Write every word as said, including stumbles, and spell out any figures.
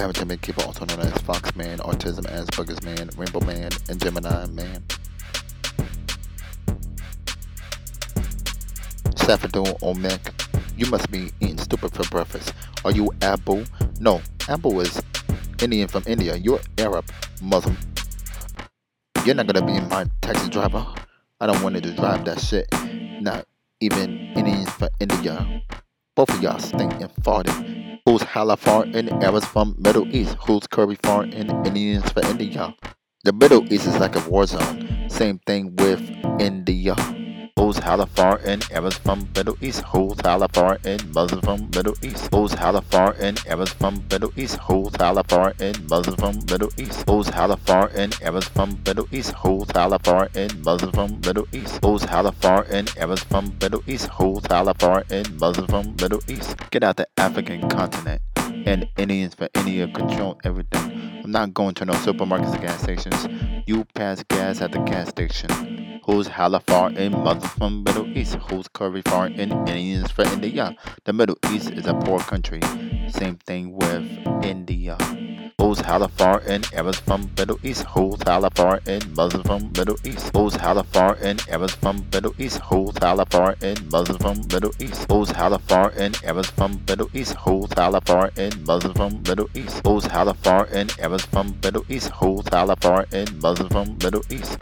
I have a Gemini keeper, also known as Fox Man, Autism Asperger Man, Rainbow Man, and Gemini Man. Saifuddin Aimaq, you must be eating stupid for breakfast. Are you Abu? No, Abu is Indian from India. You're Arab, Muslim. You're not gonna be my taxi driver. I don't want you to drive that shit. Not even Indians from India. Both of y'all stink and farted. Who's Hala far in Arabs from Middle East? Who's Curry far in Indians from India? The Middle East is like a war zone. Same thing with India. Who's Halafar and Arabs from Middle East? Who's Halafar and Muslims from Middle East? Who's Halafar and Arabs from Middle East? Who's Halafar and Muslims from Middle East? Who's Halafar and Arabs from Middle East? Who's Halafar and Muslims from Middle East? Who's Halafar and Arabs from Middle East? Who's Halafar and Muslims from Middle East? Get out the African continent, and Indians for India control everything. I'm not going to no supermarkets or gas stations. You pass gas at the gas station. Who's Halafar and Muslims from Middle East? Who's Curry far and Indians from India? The Middle East is a poor country. Same thing with India. Who's Halafar and Arabs from Middle East? Who's Halafar and Muslims from Middle East? Who's Halafar and Arabs from Middle East? Who's Halafar and Muslims from Middle East? Who's Halafar and Arabs from Middle East? Who's Halafar and Muslims from Middle East? Who's Halafar and Arabs from Middle East? Who's Halafar and Muslims from Middle East?